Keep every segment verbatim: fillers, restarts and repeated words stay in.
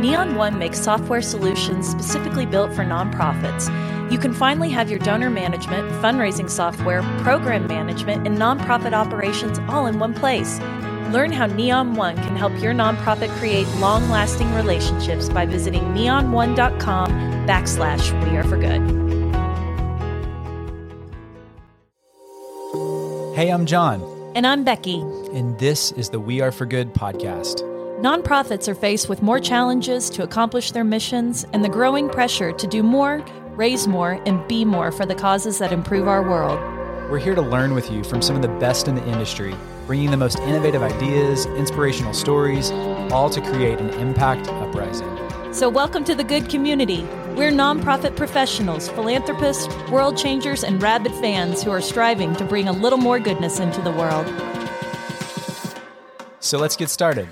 Neon One makes software solutions specifically built for nonprofits. You can finally have your donor management, fundraising software, program management, and nonprofit operations all in one place. Learn how Neon One can help your nonprofit create long-lasting relationships by visiting neon one dot com backslash we are for good. Hey, I'm John. And I'm Becky. And this is the We Are for Good podcast. Nonprofits are faced with more challenges to accomplish their missions and the growing pressure to do more, raise more, and be more for the causes that improve our world. We're here to learn with you from some of the best in the industry, bringing the most innovative ideas, inspirational stories, all to create an impact uprising. So welcome to the Good Community. We're nonprofit professionals, philanthropists, world changers, and rabid fans who are striving to bring a little more goodness into the world. So let's get started.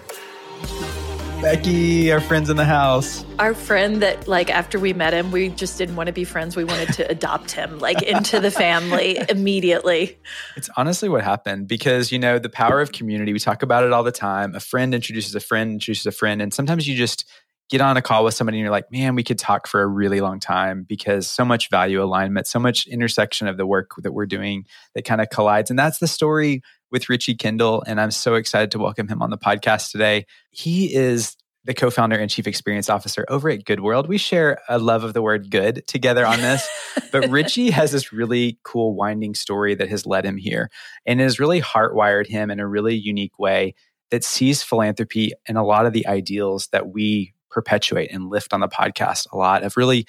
Becky, our friend's in the house. Our friend that, like, after we met him, we just didn't want to be friends. We wanted to adopt him, like, into the family immediately. It's honestly what happened because, you know, the power of community, we talk about it all the time. A friend introduces a friend, introduces a friend, and sometimes you just get on a call with somebody and you're like, man, we could talk for a really long time because so much value alignment, so much intersection of the work that we're doing that kind of collides. And that's the story with Richie Kendall. And I'm so excited to welcome him on the podcast today. He is the co-founder and chief experience officer over at Good World. We share a love of the word good together on this, but Richie has this really cool winding story that has led him here and has really heartwired him in a really unique way that sees philanthropy and a lot of the ideals that we perpetuate and lift on the podcast a lot of really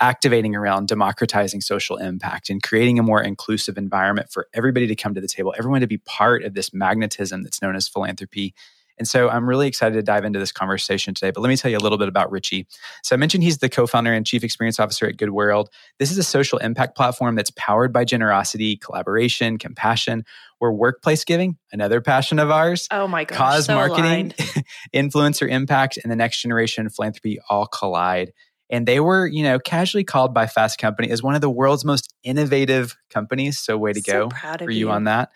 activating around democratizing social impact and creating a more inclusive environment for everybody to come to the table, everyone to be part of this magnetism that's known as philanthropy. And so I'm really excited to dive into this conversation today, but let me tell you a little bit about Richie. So I mentioned he's the co-founder and chief experience officer at Good World. This is a social impact platform that's powered by generosity, collaboration, compassion, where workplace giving, another passion of ours, oh my gosh, cause so marketing, influencer impact, and the next generation philanthropy all collide. And they were, you know, casually called by Fast Company as one of the world's most innovative companies. So way to so go proud of for you. you on that.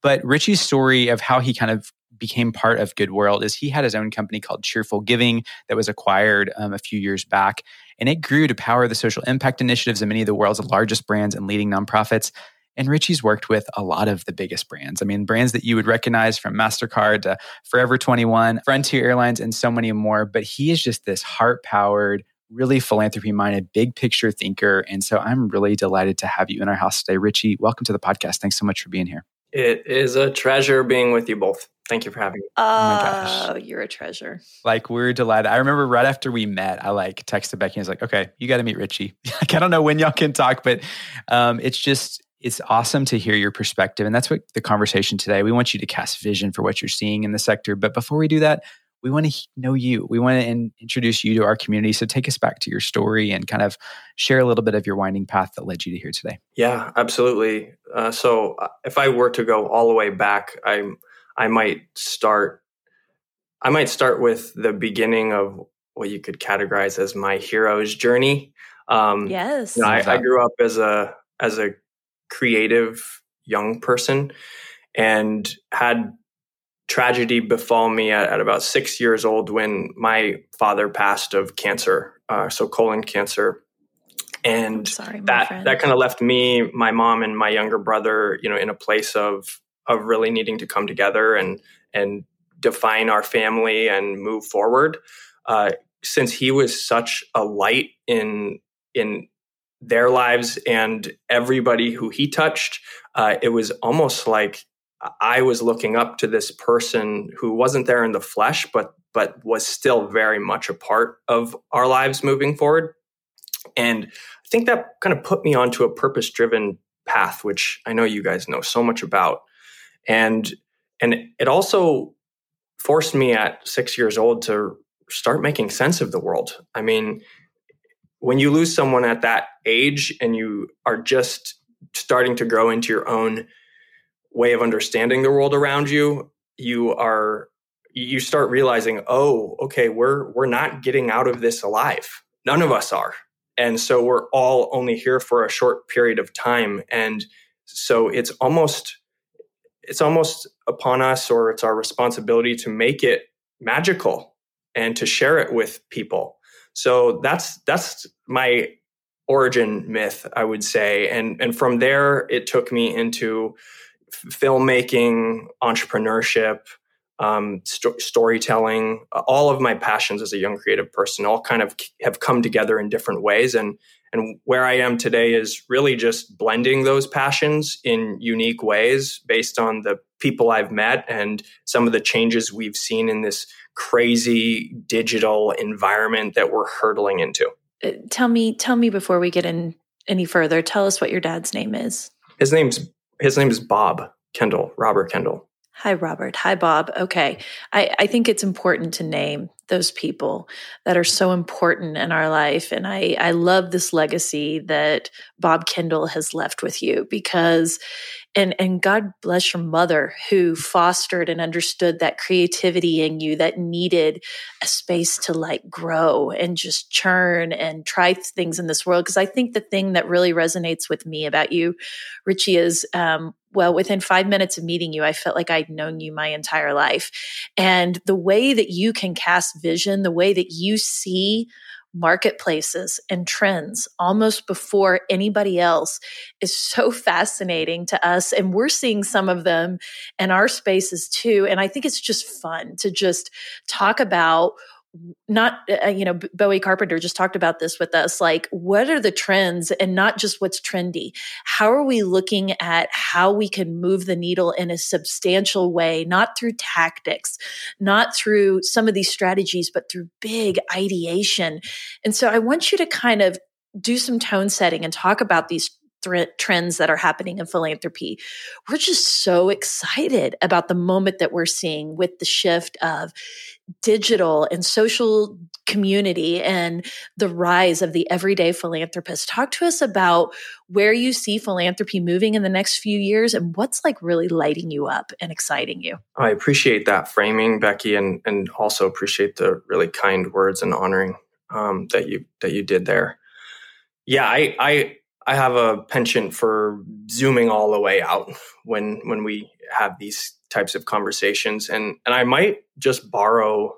But Richie's story of how he kind of became part of Good World is he had his own company called Cheerful Giving that was acquired um, a few years back. And it grew to power the social impact initiatives of many of the world's largest brands and leading nonprofits. And Richie's worked with a lot of the biggest brands. I mean, brands that you would recognize from MasterCard to Forever twenty-one, Frontier Airlines, and so many more. But he is just this heart-powered, really philanthropy-minded, big-picture thinker. And so I'm really delighted to have you in our house today. Richie, welcome to the podcast. Thanks so much for being here. It is a treasure being with you both. Thank you for having me. Uh, oh, my gosh. You're a treasure. Like, we're delighted. I remember right after we met, I like texted Becky and I was like, okay, you got to meet Richie. Like, I don't know when y'all can talk, but um, it's just, it's awesome to hear your perspective. And that's what the conversation today, we want you to cast vision for what you're seeing in the sector. But before we do that, we want to know you. We want to in- introduce you to our community. So take us back to your story and kind of share a little bit of your winding path that led you to here today. Yeah, absolutely. Uh, so if I were to go all the way back, I'm, I might start I might start with the beginning of what you could categorize as my hero's journey. Um, yes. You know, I, I grew up as a as a creative young person and had tragedy befall me at, at about six years old when my father passed of cancer, uh, so colon cancer. And sorry, that friend. that kind of left me, my mom, and my younger brother, you know, in a place of of really needing to come together and and define our family and move forward. Uh, since he was such a light in in their lives and everybody who he touched, uh, it was almost like I was looking up to this person who wasn't there in the flesh, but but was still very much a part of our lives moving forward. And I think that kind of put me onto a purpose-driven path, which I know you guys know so much about. And and it also forced me at six years old to start making sense of the world. I mean, when you lose someone at that age and you are just starting to grow into your own way of understanding the world around you, you are you start realizing, oh, okay, we're we're not getting out of this alive. None of us are. And so we're all only here for a short period of time. And so it's almost It's almost upon us, or it's our responsibility to make it magical and to share it with people. So that's that's my origin myth, I would say. And and from there, it took me into filmmaking, entrepreneurship, um, st- storytelling. All of my passions as a young creative person all kind of have come together in different ways. And and where I am today is really just blending those passions in unique ways based on the people I've met and some of the changes we've seen in this crazy digital environment that we're hurtling into. Tell me, tell me before we get in any further, tell us what your dad's name is. His name's his name is Bob Kendall, Robert Kendall. Hi, Robert. Hi, Bob. Okay. I, I think it's important to name those people that are so important in our life. And I, I love this legacy that Bob Kendall has left with you, because And and God bless your mother, who fostered and understood that creativity in you that needed a space to like grow and just churn and try things in this world. Because I think the thing that really resonates with me about you, Richie, is um, well, within five minutes of meeting you, I felt like I'd known you my entire life. And the way that you can cast vision, the way that you see marketplaces and trends almost before anybody else is so fascinating to us. And we're seeing some of them in our spaces too. And I think it's just fun to just talk about not, uh, you know, Bowie Carpenter just talked about this with us, like, what are the trends and not just what's trendy? How are we looking at how we can move the needle in a substantial way, not through tactics, not through some of these strategies, but through big ideation? And so I want you to kind of do some tone setting and talk about these Th- trends that are happening in philanthropy. We're just so excited about the moment that we're seeing with the shift of digital and social community and the rise of the everyday philanthropist. Talk to us about where you see philanthropy moving in the next few years and what's like really lighting you up and exciting you. I appreciate that framing, Becky, and and also appreciate the really kind words and honoring um, that you that you did there. Yeah, I I I have a penchant for zooming all the way out when when we have these types of conversations. And and I might just borrow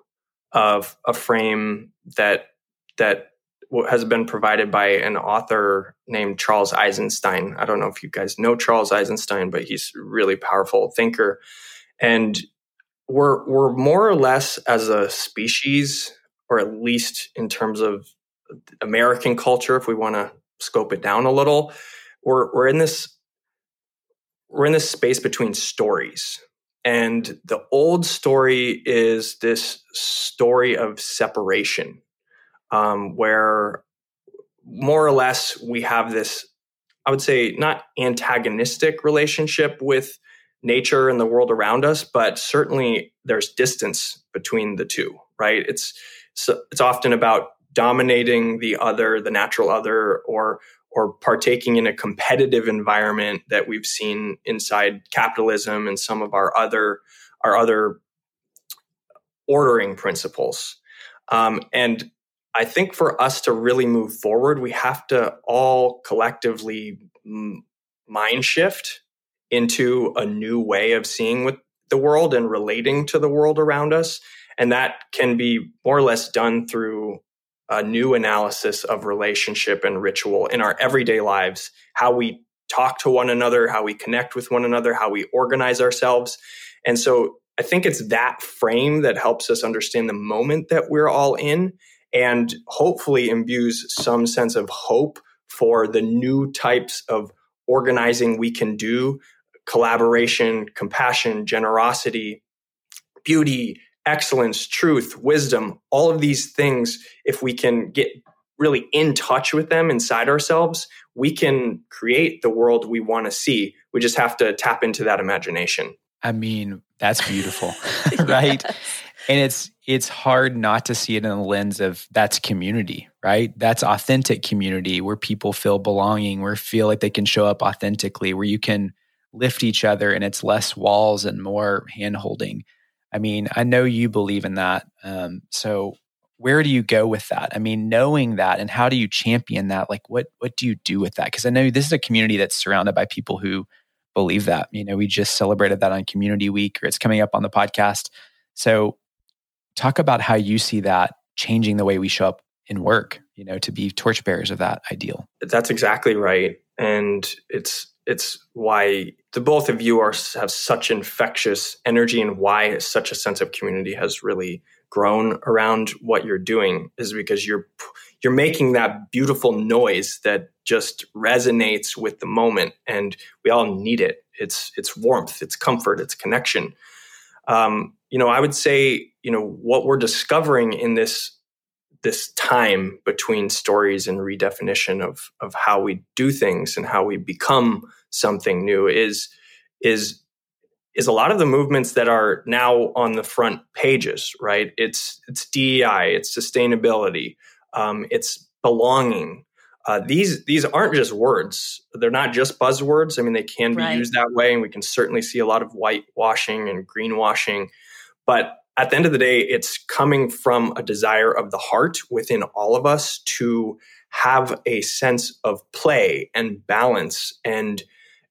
of a frame that that has been provided by an author named Charles Eisenstein. I don't know if you guys know Charles Eisenstein, but he's a really powerful thinker. And we're we're more or less as a species, or at least in terms of American culture, if we want to scope it down a little, We're we're in this we're in this space between stories, and the old story is this story of separation, um, where more or less we have this, I would say, not antagonistic relationship with nature and the world around us, but certainly there's distance between the two. Right? It's so it's often about dominating the other, the natural other, or or partaking in a competitive environment that we've seen inside capitalism and some of our other our other ordering principles. Um, and I think for us to really move forward, we have to all collectively mind shift into a new way of seeing with the world and relating to the world around us. And that can be more or less done through a new analysis of relationship and ritual in our everyday lives, how we talk to one another, how we connect with one another, how we organize ourselves. And so I think it's that frame that helps us understand the moment that we're all in and hopefully imbues some sense of hope for the new types of organizing we can do: collaboration, compassion, generosity, beauty, excellence, truth, wisdom, all of these things. If we can get really in touch with them inside ourselves, we can create the world we want to see. We just have to tap into that imagination. I mean, that's beautiful, right? Yes. And it's it's hard not to see it in the lens of that's community, right? That's authentic community where people feel belonging, where feel like they can show up authentically, where you can lift each other and it's less walls and more hand-holding. I mean, I know you believe in that. Um, so where do you go with that? I mean, knowing that, and how do you champion that? Like, what what do you do with that? Because I know this is a community that's surrounded by people who believe that. You know, we just celebrated that on Community Week, or it's coming up on the podcast. So talk about how you see that changing the way we show up in work, you know, to be torchbearers of that ideal. That's exactly right. And it's it's why the both of you are have such infectious energy, and why such a sense of community has really grown around what you're doing is because you're you're making that beautiful noise that just resonates with the moment, and we all need it. It's it's warmth, it's comfort, it's connection. Um, you know, I would say, you know, what we're discovering in this this time between stories and redefinition of of how we do things and how we become something new is is is a lot of the movements that are now on the front pages, right? It's it's D E I, it's sustainability, um, it's belonging. Uh, these these aren't just words; they're not just buzzwords. I mean, they can be right. used that way, and we can certainly see a lot of whitewashing and greenwashing, but at the end of the day, it's coming from a desire of the heart within all of us to have a sense of play and balance and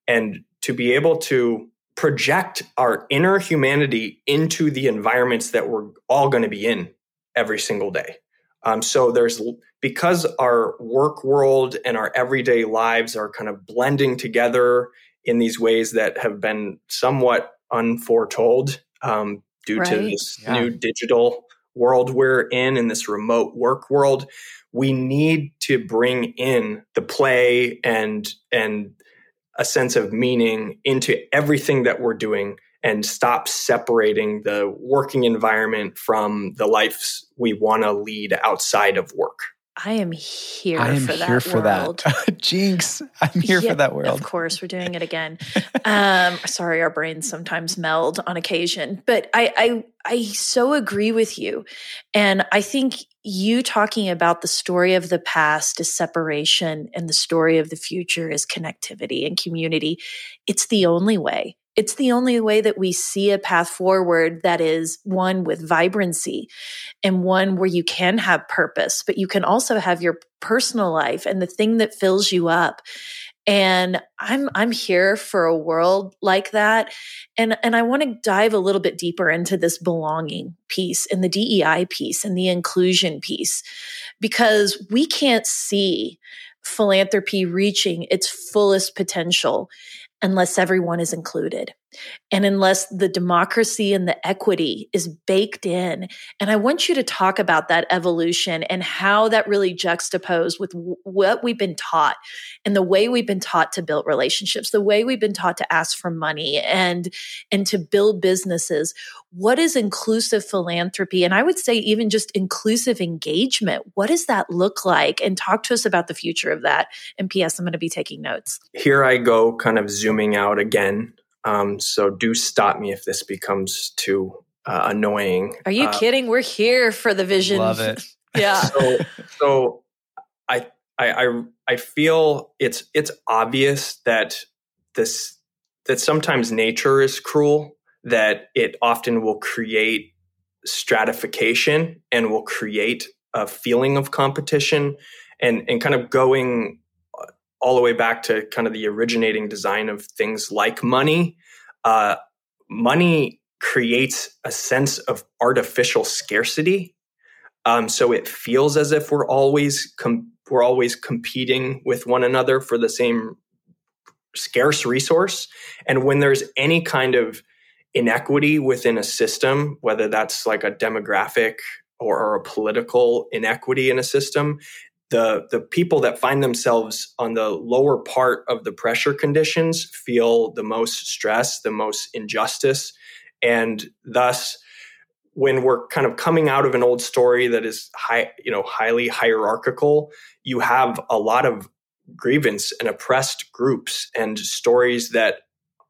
and to be able to project our inner humanity into the environments that we're all going to be in every single day. Um, so there's because our work world and our everyday lives are kind of blending together in these ways that have been somewhat unforetold. Um, Due right. to this yeah. new digital world we're in, in this remote work world, we need to bring in the play and and a sense of meaning into everything that we're doing, and stop separating the working environment from the lives we want to lead outside of work. I am here I am for that here for world. That. Jinx, I'm here yeah, for that world. Of course, we're doing it again. um, sorry, our brains sometimes meld on occasion, but I, I I so agree with you. And I think you talking about the story of the past is separation and the story of the future is connectivity and community. It's the only way. It's the only way that we see a path forward that is one with vibrancy and one where you can have purpose, but you can also have your personal life and the thing that fills you up. And I'm I'm here for a world like that. And, and I want to dive a little bit deeper into this belonging piece and the D E I piece and the inclusion piece, because we can't see philanthropy reaching its fullest potential unless everyone is included and unless the democracy and the equity is baked in. And I want you to talk about that evolution and how that really juxtaposed with w- what we've been taught and the way we've been taught to build relationships, the way we've been taught to ask for money and, and to build businesses. What is inclusive philanthropy? And I would say even just inclusive engagement. What does that look like? And talk to us about the future of that. And P S, I'm going to be taking notes. Here I go, kind of zooming out again. Um, so do stop me if this becomes too uh, annoying. Are you uh, kidding? We're here for the vision. Love it. yeah. So, so I, I, I, I feel it's it's obvious that this that sometimes nature is cruel. That it often will create stratification and will create a feeling of competition, and and kind of going all the way back to kind of the originating design of things like money. Uh, money creates a sense of artificial scarcity, um, so it feels as if we're always com- we're always competing with one another for the same scarce resource. And when there's any kind of inequity within a system, whether that's like a demographic or, or a political inequity in a system, The, the people that find themselves on the lower part of the pressure conditions feel the most stress, the most injustice. And thus, when we're kind of coming out of an old story that is high, you know, highly hierarchical, you have a lot of grievance and oppressed groups and stories that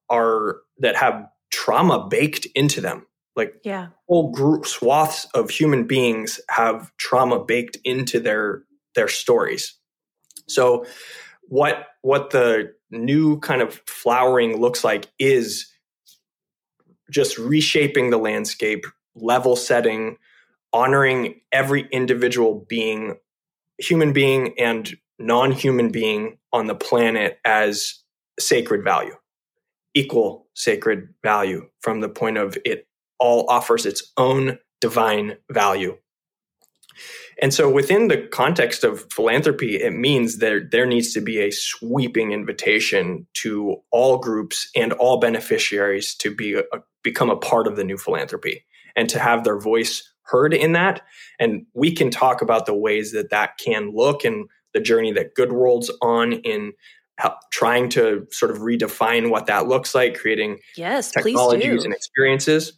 are that have trauma baked into them. Like yeah. whole group swaths of human beings have trauma baked into their their stories. So what what the new kind of flowering looks like is just reshaping the landscape, level setting, honoring every individual being, human being and non-human being on the planet as sacred value, equal sacred value from the point of it all offers its own divine value. And so within the context of philanthropy, it means that there needs to be a sweeping invitation to all groups and all beneficiaries to be a, become a part of the new philanthropy and to have their voice heard in that. And we can talk about the ways that that can look and the journey that Good World's on in trying to sort of redefine what that looks like, creating yes, technologies and experiences.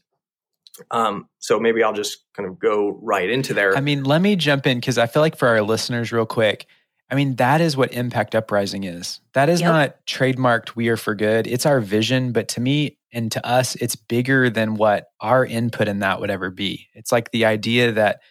Um, so maybe I'll just kind of go right into there. I mean, let me jump in because I feel like for our listeners real quick, I mean, that is what Impact Uprising is. That is yep. not trademarked We Are For Good. It's our vision, but to me and to us, it's bigger than what our input in that would ever be. It's like the idea that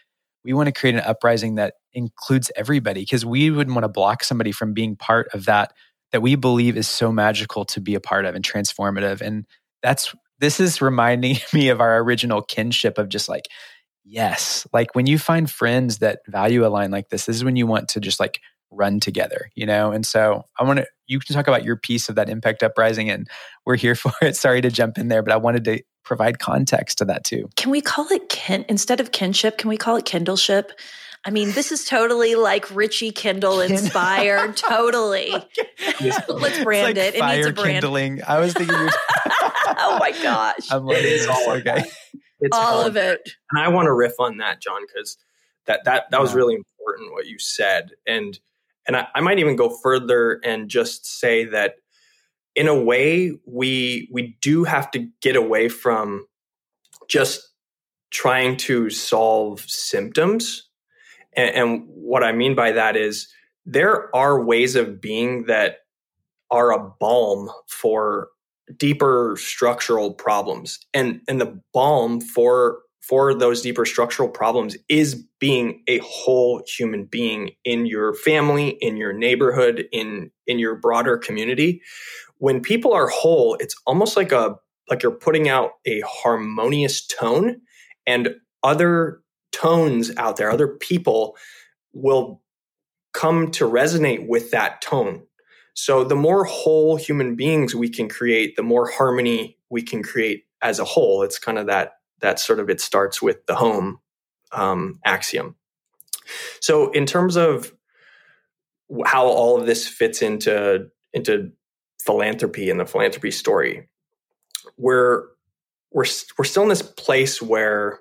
we want to create an uprising that includes everybody because we wouldn't want to block somebody from being part of that that we believe is so magical to be a part of and transformative. And that's this is reminding me of our original kinship of just like, yes, like when you find friends that value align like this, this is when you want to just like run together, you know? And so I want to, you can talk about your piece of that Impact Uprising and we're here for it. Sorry to jump in there, but I wanted to provide context to that too. Can we call it kin, instead of kinship, can we call it kindleship? I mean, this is totally like Richie Kendall inspired. Totally. Let's brand it's like it. Fire it needs a brand. Kindling. I was thinking. You're oh my gosh. I'm like, it's all okay. It's all hard. Of it. And I want to riff on that, John, because that, that, that yeah. was really important what you said. And, and I, I might even go further and just say that in a way we, we do have to get away from just trying to solve symptoms. And what I mean by that is there are ways of being that are a balm for deeper structural problems. And and the balm for for those deeper structural problems is being a whole human being in your family, in your neighborhood, in in your broader community. When people are whole, it's almost like a like you're putting out a harmonious tone, and other tones out there, other people will come to resonate with that tone. So the more whole human beings we can create, the more harmony we can create as a whole. It's kind of that, that sort of, it starts with the home um, axiom. So in terms of how all of this fits into, into philanthropy and the philanthropy story, we're, we're, we're still in this place where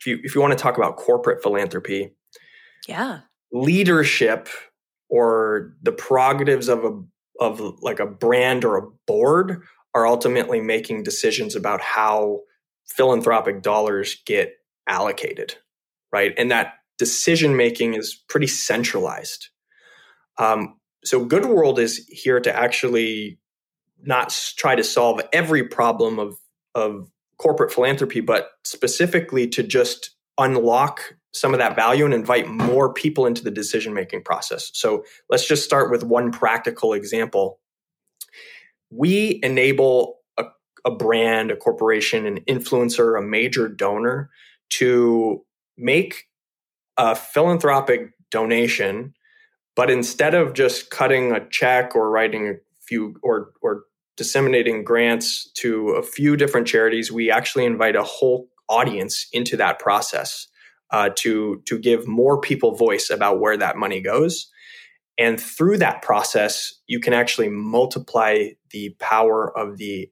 If you, if you want to talk about corporate philanthropy, yeah, leadership or the prerogatives of a of like a brand or a board are ultimately making decisions about how philanthropic dollars get allocated, right? And that decision making is pretty centralized. Um, so Good World is here to actually not try to solve every problem of of. corporate philanthropy, but specifically to just unlock some of that value and invite more people into the decision-making process. So let's just start with one practical example. We enable a, a brand, a corporation, an influencer, a major donor to make a philanthropic donation, but instead of just cutting a check or writing a few or or disseminating grants to a few different charities, we actually invite a whole audience into that process uh, to, to give more people voice about where that money goes. And through that process, you can actually multiply the power of the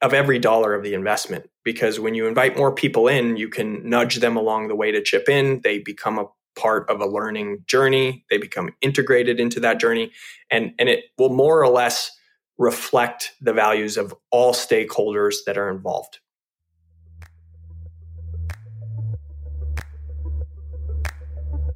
of every dollar of the investment. Because when you invite more people in, you can nudge them along the way to chip in. They become a part of a learning journey. They become integrated into that journey. And, and it will more or less reflect the values of all stakeholders that are involved.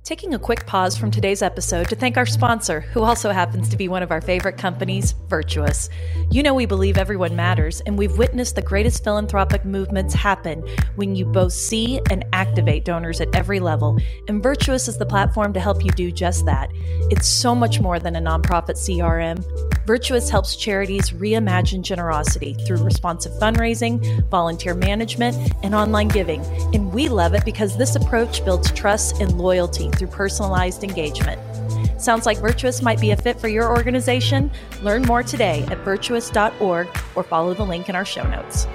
Taking a quick pause from today's episode to thank our sponsor, who also happens to be one of our favorite companies, Virtuous. You know we believe everyone matters, and we've witnessed the greatest philanthropic movements happen when you both see and activate donors at every level, and Virtuous is the platform to help you do just that. It's so much more than a nonprofit C R M. Virtuous helps charities reimagine generosity through responsive fundraising, volunteer management, and online giving, and we love it because this approach builds trust and loyalty through personalized engagement. Sounds like Virtuous might be a fit for your organization? Learn more today at virtuous dot org or follow the link in our show notes.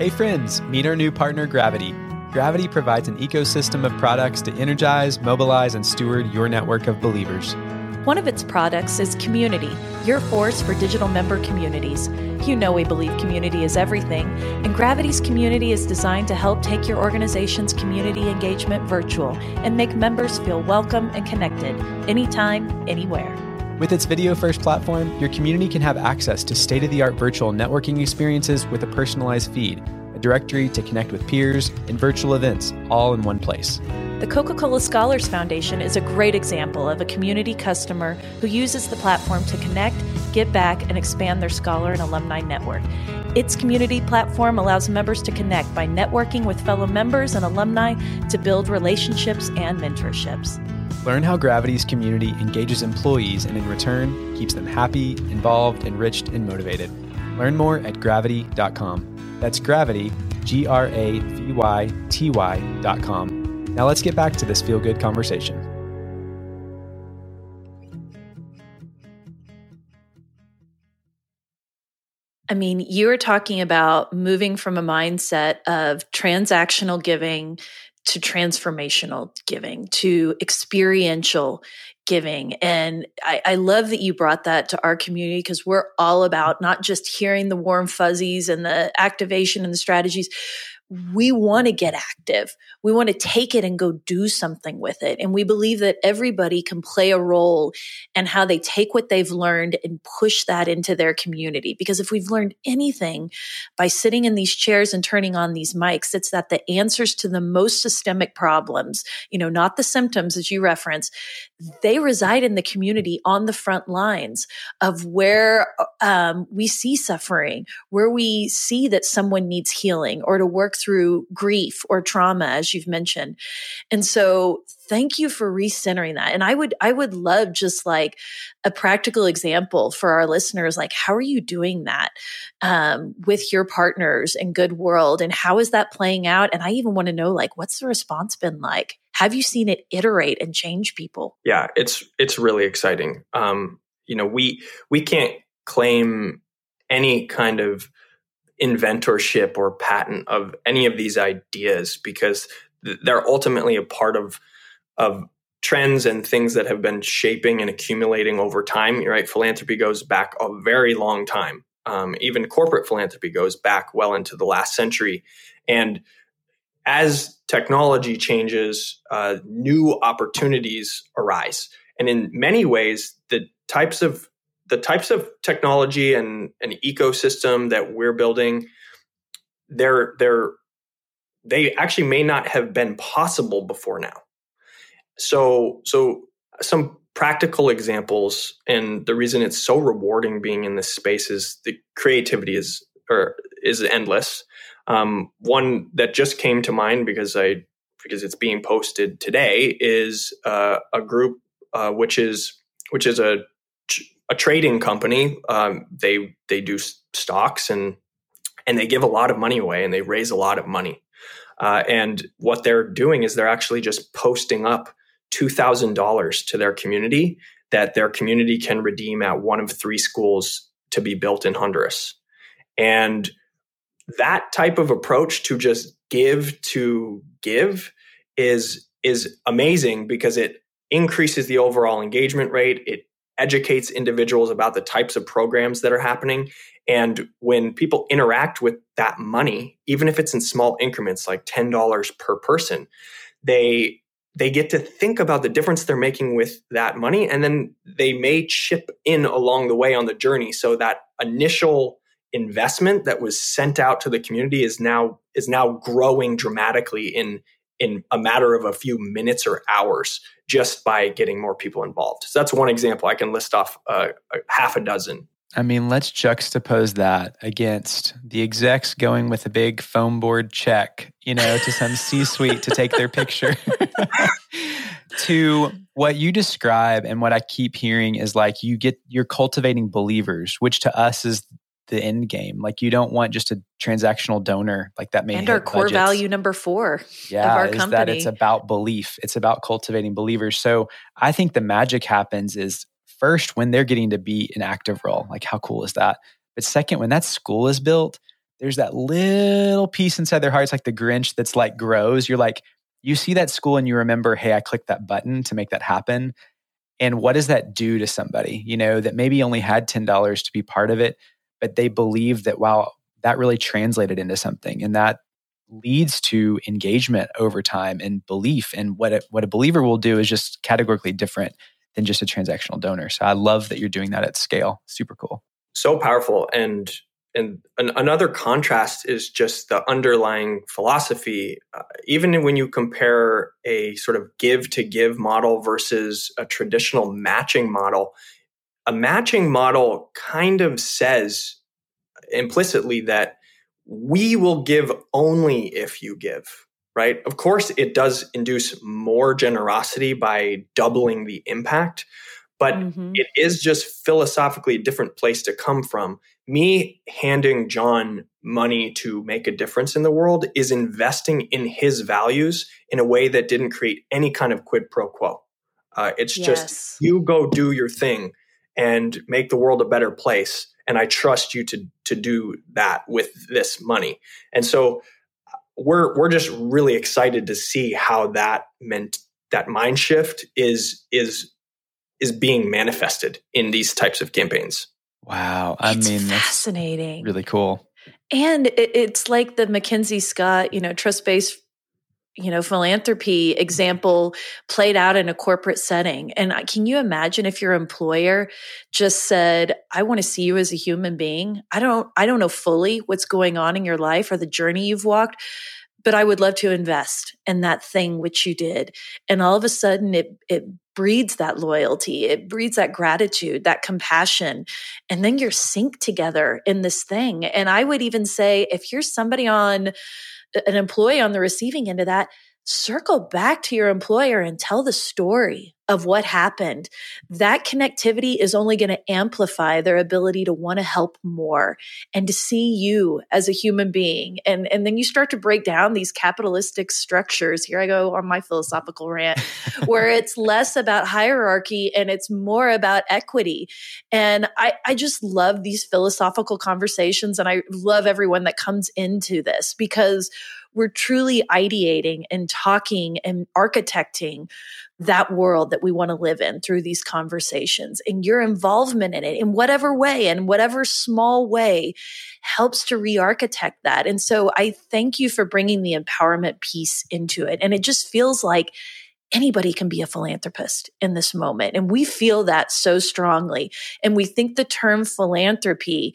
Hey friends, meet our new partner, Gravity. Gravity provides an ecosystem of products to energize, mobilize, and steward your network of believers. One of its products is Community, your force for digital member communities. You know we believe community is everything, and Gravity's Community is designed to help take your organization's community engagement virtual and make members feel welcome and connected anytime, anywhere. With its video-first platform, your community can have access to state-of-the-art virtual networking experiences with a personalized feed, a directory to connect with peers, and virtual events, all in one place. The Coca-Cola Scholars Foundation is a great example of a community customer who uses the platform to connect, give back, and expand their scholar and alumni network. Its community platform allows members to connect by networking with fellow members and alumni to build relationships and mentorships. Learn how Gravity's community engages employees and in return, keeps them happy, involved, enriched, and motivated. Learn more at gravity dot com. That's Gravity, G R A V Y T Y dot com. Now let's get back to this feel-good conversation. I mean, you were talking about moving from a mindset of transactional giving to transformational giving, to experiential giving. And I, I love that you brought that to our community because we're all about not just hearing the warm fuzzies and the activation and the strategies. We want to get active. We want to take it and go do something with it. And we believe that everybody can play a role in how they take what they've learned and push that into their community. Because if we've learned anything by sitting in these chairs and turning on these mics, it's that the answers to the most systemic problems, you know, not the symptoms as you reference, they reside in the community on the front lines of where um, we see suffering, where we see that someone needs healing or to work through grief or trauma, as you've mentioned. And so thank you for recentering that. And I would, I would love just like a practical example for our listeners, like how are you doing that um, with your partners in Good World and how is that playing out? And I even want to know, like, what's the response been like? Have you seen it iterate and change people? Yeah, it's, it's really exciting. Um, you know, we, we can't claim any kind of inventorship or patent of any of these ideas because th- they're ultimately a part of of trends and things that have been shaping and accumulating over time. You're right, philanthropy goes back a very long time. Um, even corporate philanthropy goes back well into the last century. And as technology changes, uh, new opportunities arise. And in many ways, the types of The types of technology and an ecosystem that we're building, they're, they're, they actually may not have been possible before now. So, so some practical examples, and the reason it's so rewarding being in this space is the creativity is or is endless. Um, one that just came to mind because I because it's being posted today is uh, a group uh, which is which is a a trading company. Um, they they do stocks and and they give a lot of money away and they raise a lot of money. Uh, and what they're doing is they're actually just posting up two thousand dollars to their community that their community can redeem at one of three schools to be built in Honduras. And that type of approach to just give to give is is amazing because it increases the overall engagement rate. It educates individuals about the types of programs that are happening. And when people interact with that money, even if it's in small increments, like ten dollars per person, they they get to think about the difference they're making with that money. And then they may chip in along the way on the journey. So that initial investment that was sent out to the community is now is now growing dramatically in in a matter of a few minutes or hours, just by getting more people involved. So that's one example. I can list off uh, half a dozen. I mean, let's juxtapose that against the execs going with a big foam board check, you know, to some C-suite to take their picture. To what you describe and what I keep hearing is like you get, you're cultivating believers, which to us is the end game. Like you don't want just a transactional donor like that may and our core budgets. Value number four yeah, of our is company. That it's about belief. It's about cultivating believers. So I think the magic happens is first when they're getting to be an active role. Like how cool is that? But second, when that school is built, there's that little piece inside their hearts, like the Grinch, that's like grows. You're like, you see that school and you remember, hey, I clicked that button to make that happen. And what does that do to somebody, you know, that maybe only had ten dollars to be part of it, but they believe that, wow, that really translated into something. And that leads to engagement over time and belief. And what a, what a believer will do is just categorically different than just a transactional donor. So I love that you're doing that at scale. Super cool. So powerful. And and an, another contrast is just the underlying philosophy. Uh, even when you compare a sort of give-to-give model versus a traditional matching model, a matching model kind of says implicitly that we will give only if you give, right? Of course, it does induce more generosity by doubling the impact, but mm-hmm. it is just philosophically a different place to come from. Me handing John money to make a difference in the world is investing in his values in a way that didn't create any kind of quid pro quo. Uh, it's yes. just, you go do your thing and make the world a better place. And I trust you to to do that with this money. And so we're we're just really excited to see how that meant that mind shift is is is being manifested in these types of campaigns. Wow, I it's mean, that's fascinating, really cool. And it, it's like the McKinsey Scott, you know, trust-based, you know, philanthropy example played out in a corporate setting. And can you imagine if your employer just said, I want to see you as a human being. I don't, I don't know fully what's going on in your life or the journey you've walked, but I would love to invest in that thing which you did. And all of a sudden it, it breeds that loyalty. It breeds that gratitude, that compassion. And then you're synced together in this thing. And I would even say, if you're somebody on an employee on the receiving end of that, circle back to your employer and tell the story of what happened. That connectivity is only going to amplify their ability to want to help more and to see you as a human being. And, and then you start to break down these capitalistic structures. Here I go on my philosophical rant, where it's less about hierarchy and it's more about equity. And I, I just love these philosophical conversations. And I love everyone that comes into this, because we're truly ideating and talking and architecting that world that we want to live in through these conversations. And your involvement in it, in whatever way and whatever small way, helps to re-architect that. And so I thank you for bringing the empowerment piece into it. And it just feels like anybody can be a philanthropist in this moment. And we feel that so strongly. And we think the term philanthropy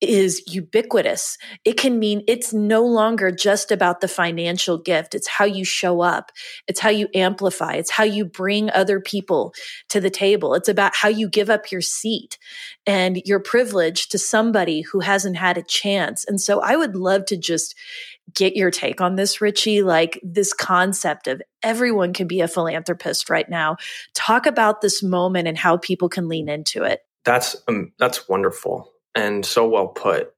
is ubiquitous. It can mean it's no longer just about the financial gift. It's how you show up. It's how you amplify. It's how you bring other people to the table. It's about how you give up your seat and your privilege to somebody who hasn't had a chance. And so I would love to just get your take on this, Richie, like this concept of everyone can be a philanthropist right now. Talk about this moment and how people can lean into it. That's um, that's wonderful. And so well put.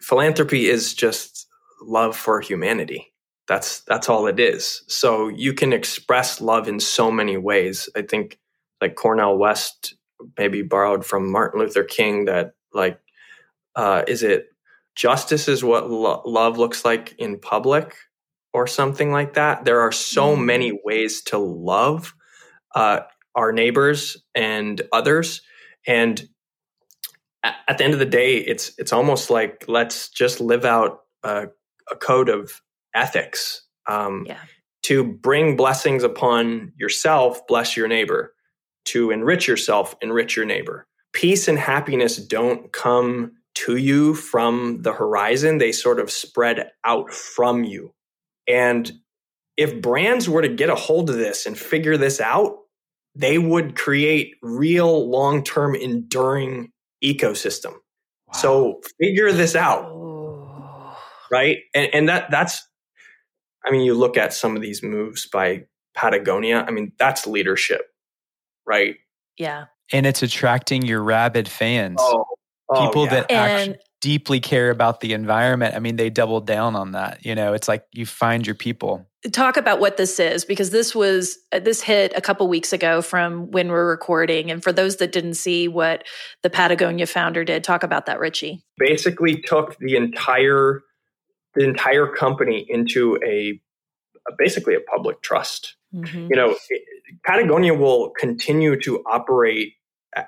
Philanthropy is just love for humanity. That's that's all it is. So you can express love in so many ways. I think like Cornel West maybe borrowed from Martin Luther King that like, uh, is it justice is what lo- love looks like in public or something like that? There are so many ways to love uh, our neighbors and others. And at the end of the day, it's it's almost like let's just live out a, a code of ethics um, yeah. to bring blessings upon yourself, bless your neighbor, to enrich yourself, enrich your neighbor. Peace and happiness don't come to you from the horizon. They sort of spread out from you. And if brands were to get a hold of this and figure this out, they would create real long-term enduring ecosystem. Wow. So figure this out. Oh. Right. And, and that that's, I mean, you look at some of these moves by Patagonia. I mean, that's leadership, right? Yeah. And it's attracting your rabid fans, oh. Oh, people yeah. that and, actually deeply care about the environment, I mean, they doubled down on that. You know, it's like you find your people. Talk about what this is, because this was this hit a couple weeks ago from when we're recording. And for those that didn't see what the Patagonia founder did, talk about that, Richie. Basically took the entire the entire company into a, a basically a public trust. Mm-hmm. You know, Patagonia will continue to operate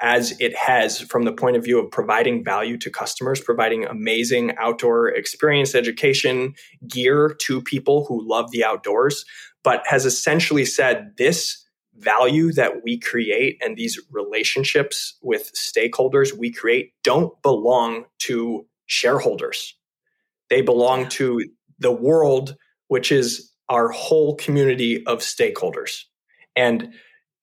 as it has from the point of view of providing value to customers, providing amazing outdoor experience, education, gear to people who love the outdoors, but has essentially said this value that we create and these relationships with stakeholders we create don't belong to shareholders. They belong to the world, which is our whole community of stakeholders. And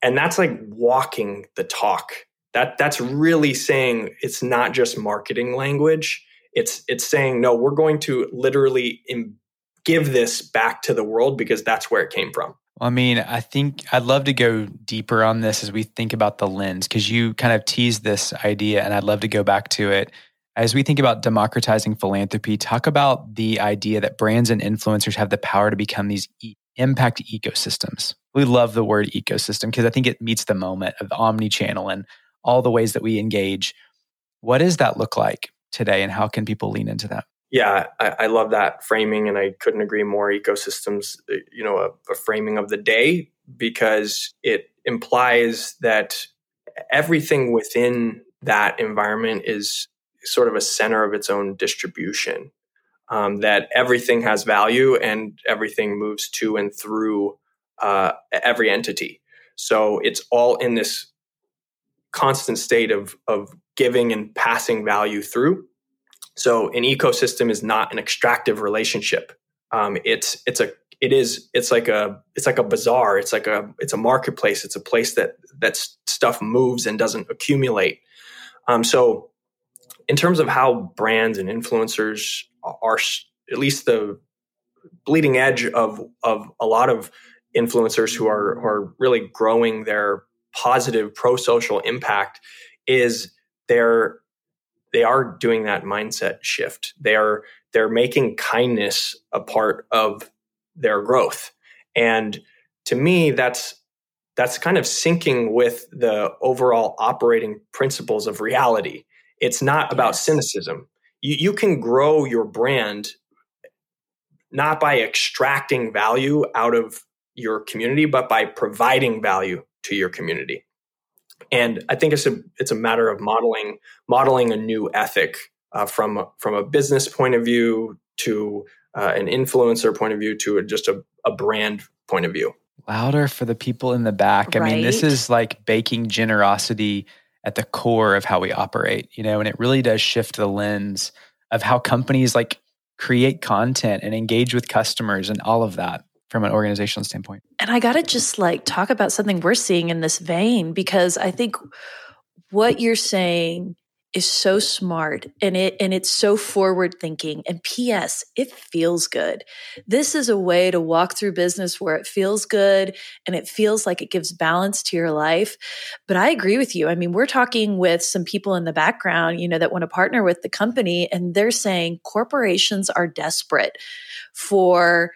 and that's like walking the talk. That that's really saying it's not just marketing language. It's it's saying, no, we're going to literally Im- give this back to the world because that's where it came from. I mean, I think I'd love to go deeper on this as we think about the lens, because you kind of teased this idea and I'd love to go back to it. As we think about democratizing philanthropy, talk about the idea that brands and influencers have the power to become these e- impact ecosystems. We love the word ecosystem because I think it meets the moment of the omni-channel and all the ways that we engage. What does that look like today and how can people lean into that? Yeah, I, I love that framing and I couldn't agree more. Ecosystems, you know, a, a framing of the day, because it implies that everything within that environment is sort of a center of its own distribution, um, that everything has value and everything moves to and through uh, every entity. So it's all in this constant state of of giving and passing value through. So an ecosystem is not an extractive relationship. Um, it's it's a it is it's like a it's like a bazaar. It's like a it's a marketplace. It's a place that that stuff moves and doesn't accumulate. Um, so. In terms of how brands and influencers are, at least the bleeding edge of of a lot of influencers who are who are really growing their positive pro-social impact, is they're they are doing that mindset shift. They are they're making kindness a part of their growth, and to me, that's that's kind of syncing with the overall operating principles of reality. It's not about cynicism. You, you can grow your brand not by extracting value out of your community, but by providing value to your community. And I think it's a it's a matter of modeling modeling a new ethic uh, from from a business point of view to uh, an influencer point of view to just a, a brand point of view. Louder for the people in the back. Right. I mean, this is like baking generosity at the core of how we operate, you know, and it really does shift the lens of how companies like create content and engage with customers and all of that from an organizational standpoint. And I got to just like talk about something we're seeing in this vein, because I think what you're saying is so smart and it and it's so forward thinking. And P S, it feels good. This is a way to walk through business where it feels good and it feels like it gives balance to your life. But I agree with you. I mean, we're talking with some people in the background, you know, that want to partner with the company, and they're saying corporations are desperate for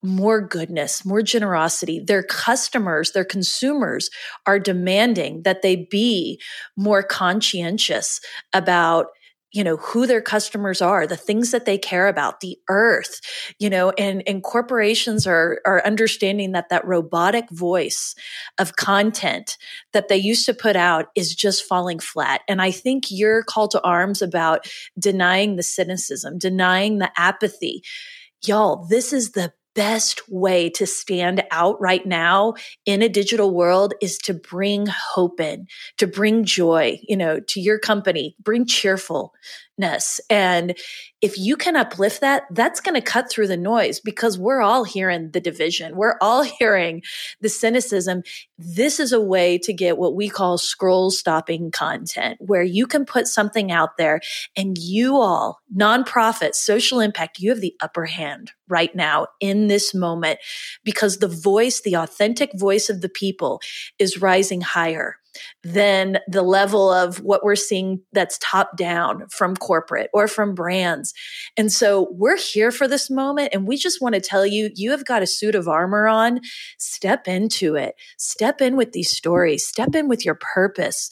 more goodness, more generosity. Their customers, their consumers are demanding that they be more conscientious about, you know, who their customers are, the things that they care about, the earth, you know, and, and corporations are, are understanding that that robotic voice of content that they used to put out is just falling flat. And I think your call to arms about denying the cynicism, denying the apathy, y'all, this is the best way to stand out right now in a digital world, is to bring hope in, to bring joy, you know, to your company, bring cheerfulness. And if you can uplift that, that's going to cut through the noise, because we're all hearing the division. We're all hearing the cynicism. This is a way to get what we call scroll stopping content, where you can put something out there and you all, nonprofits, social impact, you have the upper hand right now in this moment, because the voice, the authentic voice of the people is rising higher than the level of what we're seeing that's top down from corporate or from brands. And so we're here for this moment. And we just want to tell you, you have got a suit of armor on. Step into it. Step in with these stories. Step in with your purpose.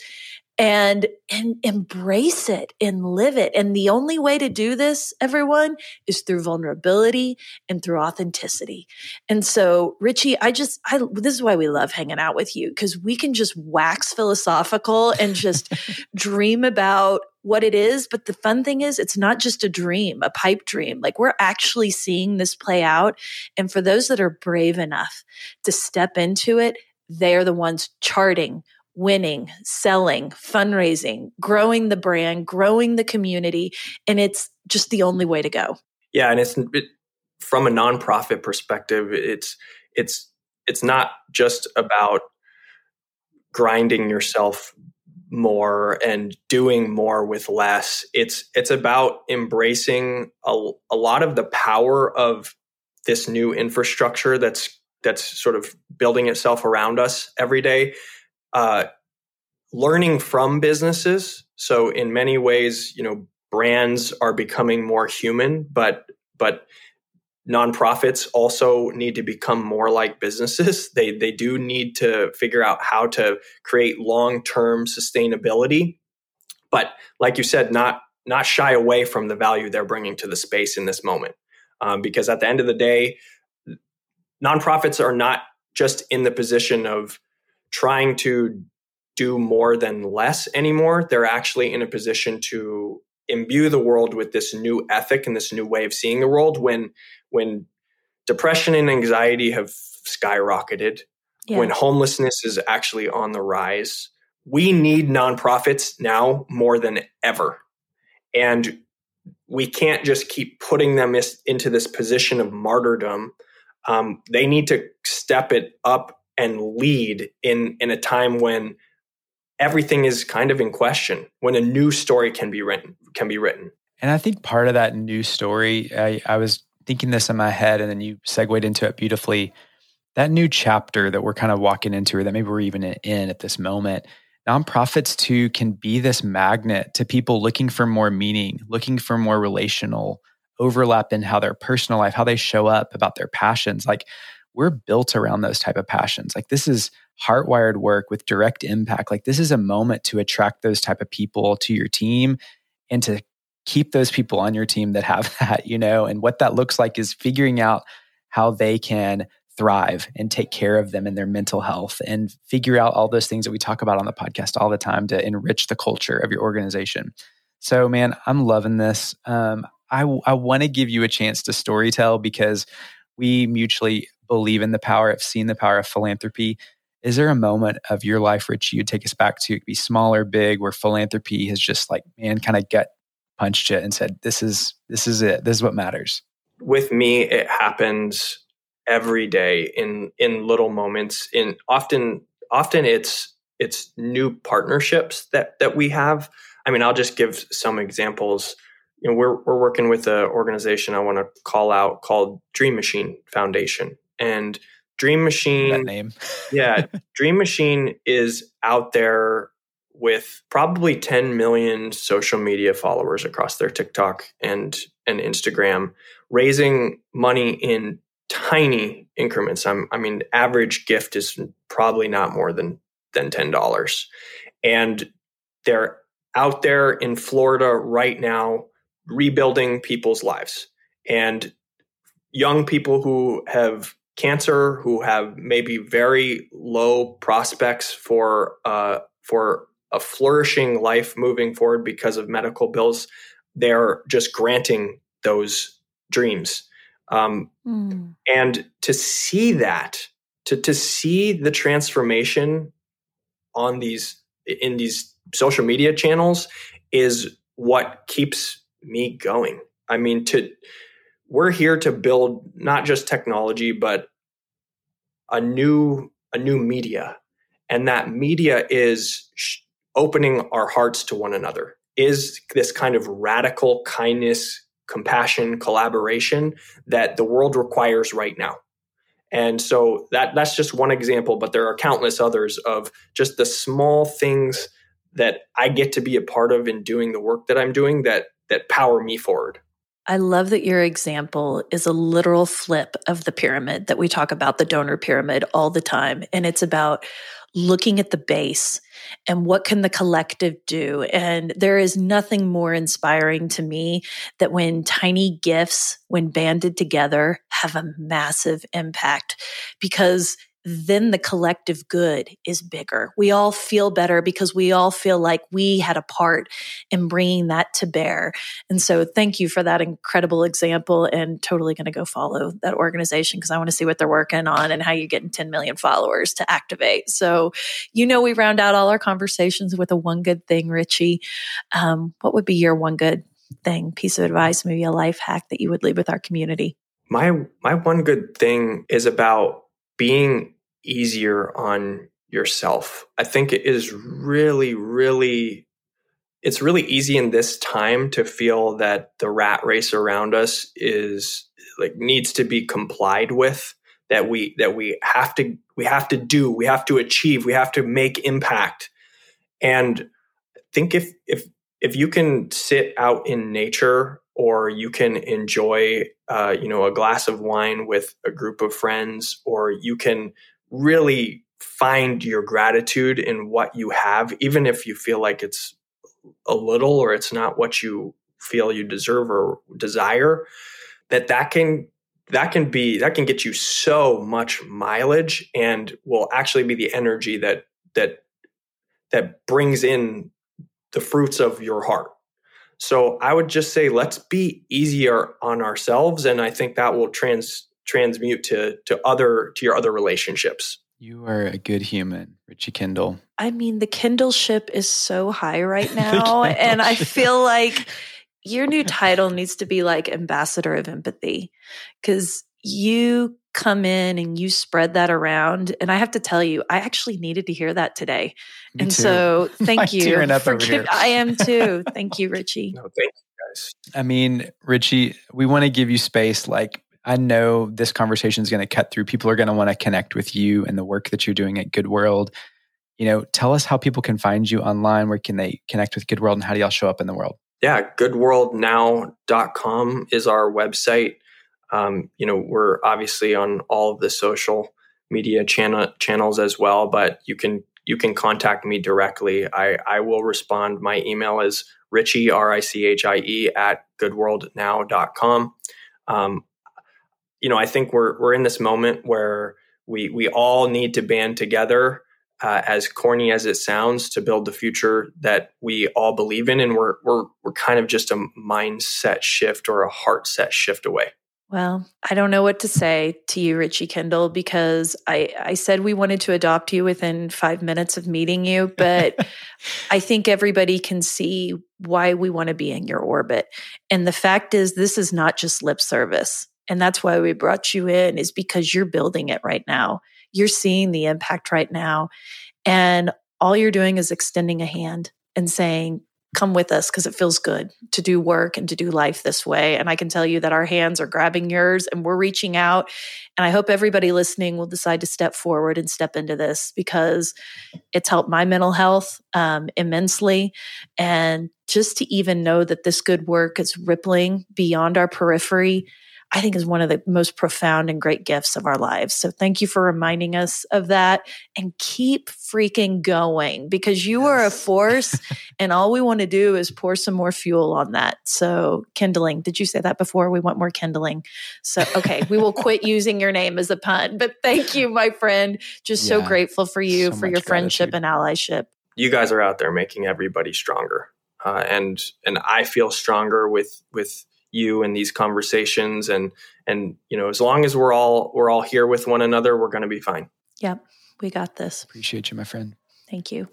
And, and embrace it and live it. And the only way to do this, everyone, is through vulnerability and through authenticity. And so, Richie, I just, I, this is why we love hanging out with you, because we can just wax philosophical and just dream about what it is. But the fun thing is, it's not just a dream, a pipe dream. Like, we're actually seeing this play out. And for those that are brave enough to step into it, they are the ones charting, winning, selling, fundraising, growing the brand, growing the community. And it's just the only way to go. Yeah. And it's it, from a nonprofit perspective, it's, it's, it's not just about grinding yourself more and doing more with less. It's, it's about embracing a, a lot of the power of this new infrastructure that's, that's sort of building itself around us every day. Uh, learning from businesses. So in many ways, you know, brands are becoming more human, but but nonprofits also need to become more like businesses. They they do need to figure out how to create long-term sustainability. But like you said, not not shy away from the value they're bringing to the space in this moment, um, because at the end of the day, nonprofits are not just in the position of trying to do more than less anymore. They're actually in a position to imbue the world with this new ethic and this new way of seeing the world. When when depression and anxiety have skyrocketed, yeah. When homelessness is actually on the rise, we need nonprofits now more than ever. And we can't just keep putting them into this position of martyrdom. Um, they need to step it up and lead in, in a time when everything is kind of in question, when a new story can be written. Can be written. And I think part of that new story, I, I was thinking this in my head, and then you segued into it beautifully. That new chapter that we're kind of walking into, or that maybe we're even in at this moment, nonprofits too can be this magnet to people looking for more meaning, looking for more relational overlap in how their personal life, how they show up, about their passions. Like, we're built around those type of passions. Like, this is heartwired work with direct impact. Like, this is a moment to attract those type of people to your team and to keep those people on your team that have that, you know. And what that looks like is figuring out how they can thrive and take care of them and their mental health, and figure out all those things that we talk about on the podcast all the time to enrich the culture of your organization. So, man, I'm loving this. Um, I, I want to give you a chance to storytell, because we mutually believe in the power of seeing the power of philanthropy. Is there a moment of your life, Rich, you'd take us back to? It could be small or big, where philanthropy has just, like, man, kind of gut punched you and said, this is, this is it. This is what matters. With me, it happens every day in, in little moments. In often, often it's, it's new partnerships that, that we have. I mean, I'll just give some examples. You know, we're, we're working with an organization I want to call out called Dream Machine Foundation. And Dream Machine, that name. yeah, Dream Machine is out there with probably ten million social media followers across their TikTok and, and Instagram, raising money in tiny increments. I'm, I mean, average gift is probably not more than, than ten dollars. And they're out there in Florida right now, rebuilding people's lives, and young people who have cancer, who have maybe very low prospects for uh, for a flourishing life moving forward because of medical bills, they're just granting those dreams. Um, mm. And to see that, to to see the transformation on these in these social media channels is what keeps me going. I mean, to we're here to build not just technology, but a new a new media, and that media is sh- opening our hearts to one another. Is this kind of radical kindness, compassion, collaboration that the world requires right now, And so that that's just one example, but there are countless others of just the small things that I get to be a part of in doing the work that I'm doing that that power me forward. I love that your example is a literal flip of the pyramid that we talk about, the donor pyramid, all the time. And it's about looking at the base and what can the collective do. And there is nothing more inspiring to me that when tiny gifts, when banded together, have a massive impact, because then the collective good is bigger. We all feel better because we all feel like we had a part in bringing that to bear. And so thank you for that incredible example, and totally going to go follow that organization because I want to see what they're working on and how you're getting ten million followers to activate. So, you know, we round out all our conversations with a one good thing, Richie. Um, what would be your one good thing, piece of advice, maybe a life hack that you would leave with our community? My, my one good thing is about being easier on yourself. I think it is really, really, it's really easy in this time to feel that the rat race around us is like needs to be complied with, that we, that we have to, we have to do, we have to achieve, we have to make impact. And I think if, if, if you can sit out in nature, or you can enjoy, uh, you know, a glass of wine with a group of friends, or you can really find your gratitude in what you have, even if you feel like it's a little or it's not what you feel you deserve or desire, that that can that can be that can get you so much mileage, and will actually be the energy that that that brings in the fruits of your heart. So I would just say, let's be easier on ourselves. And I think that will trans transmute to to other to your other relationships. You are a good human, Richie Kendall. I mean, the Kendall ship is so high right now. And I feel like your new title needs to be like Ambassador of Empathy, because you come in and you spread that around. And I have to tell you, I actually needed to hear that today. Me and too. So thank I'm you. Tearing up over here. I am too. Thank you, Richie. No, thank you guys. I mean, Richie, we want to give you space. Like, I know this conversation is going to cut through. People are going to want to connect with you and the work that you're doing at Good World. You know, tell us how people can find you online. Where can they connect with Good World, and how do y'all show up in the world? Yeah. good world now dot com is our website. Um, you know, we're obviously on all of the social media channel channels as well, but you can, you can contact me directly. I, I will respond. My email is Richie, R I C H I E at good world now dot com. Um, you know, I think we're, we're in this moment where we, we all need to band together, uh, as corny as it sounds, to build the future that we all believe in. And we're, we're, we're kind of just a mindset shift or a heart set shift away. Well, I don't know what to say to you, Richie Kendall, because I, I said we wanted to adopt you within five minutes of meeting you, but I think everybody can see why we want to be in your orbit. And the fact is, this is not just lip service. And that's why we brought you in, is because you're building it right now. You're seeing the impact right now. And all you're doing is extending a hand and saying, come with us, because it feels good to do work and to do life this way. And I can tell you that our hands are grabbing yours and we're reaching out. And I hope everybody listening will decide to step forward and step into this, because it's helped my mental health um, immensely. And just to even know that this good work is rippling beyond our periphery, I think is one of the most profound and great gifts of our lives. So thank you for reminding us of that, and keep freaking going, because you yes. are a force and all we want to do is pour some more fuel on that. So kindling, did you say that before? We want more kindling. So, okay, we will quit using your name as a pun, but thank you, my friend. Just yeah, so grateful for you, so for your friendship gratitude. And allyship. You guys are out there making everybody stronger. Uh, and, and I feel stronger with, with, you and these conversations, and and you know, as long as we're all we're all here with one another, we're going to be fine. Yep, we got this. Appreciate you, my friend. Thank you.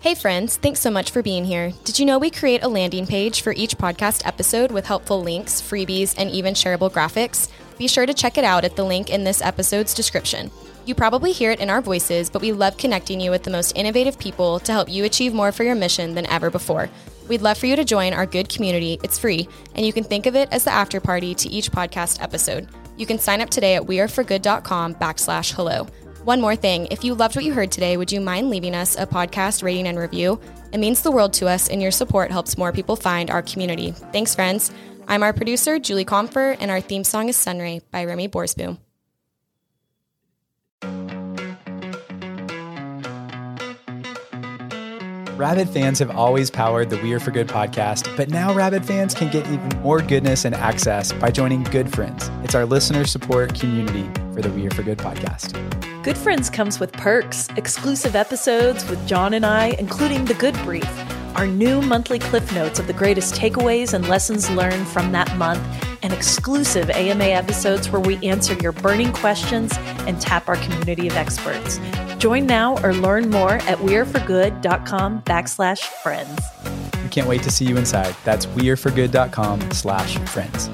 Hey friends, thanks so much for being here. Did you know we create a landing page for each podcast episode with helpful links, freebies, and even shareable graphics? Be sure to check it out at the link in this episode's description. You probably hear it in our voices, but we love connecting you with the most innovative people to help you achieve more for your mission than ever before. We'd love for you to join our good community. It's free, and you can think of it as the after party to each podcast episode. You can sign up today at weareforgood.com backslash hello. One more thing, if you loved what you heard today, would you mind leaving us a podcast rating and review? It means the world to us, and your support helps more people find our community. Thanks, friends. I'm our producer, Julie Comfort, and our theme song is Sunray by Remy Borsboom. Rabid fans have always powered the We Are For Good podcast, but now Rabid fans can get even more goodness and access by joining Good Friends. It's our listener support community for the We Are For Good podcast. Good Friends comes with perks, exclusive episodes with John and I, including The Good Brief, our new monthly cliff notes of the greatest takeaways and lessons learned from that month, and exclusive A M A episodes where we answer your burning questions and tap our community of experts. Join now or learn more at weareforgood.com backslash friends. We can't wait to see you inside. That's weareforgood.com slash friends.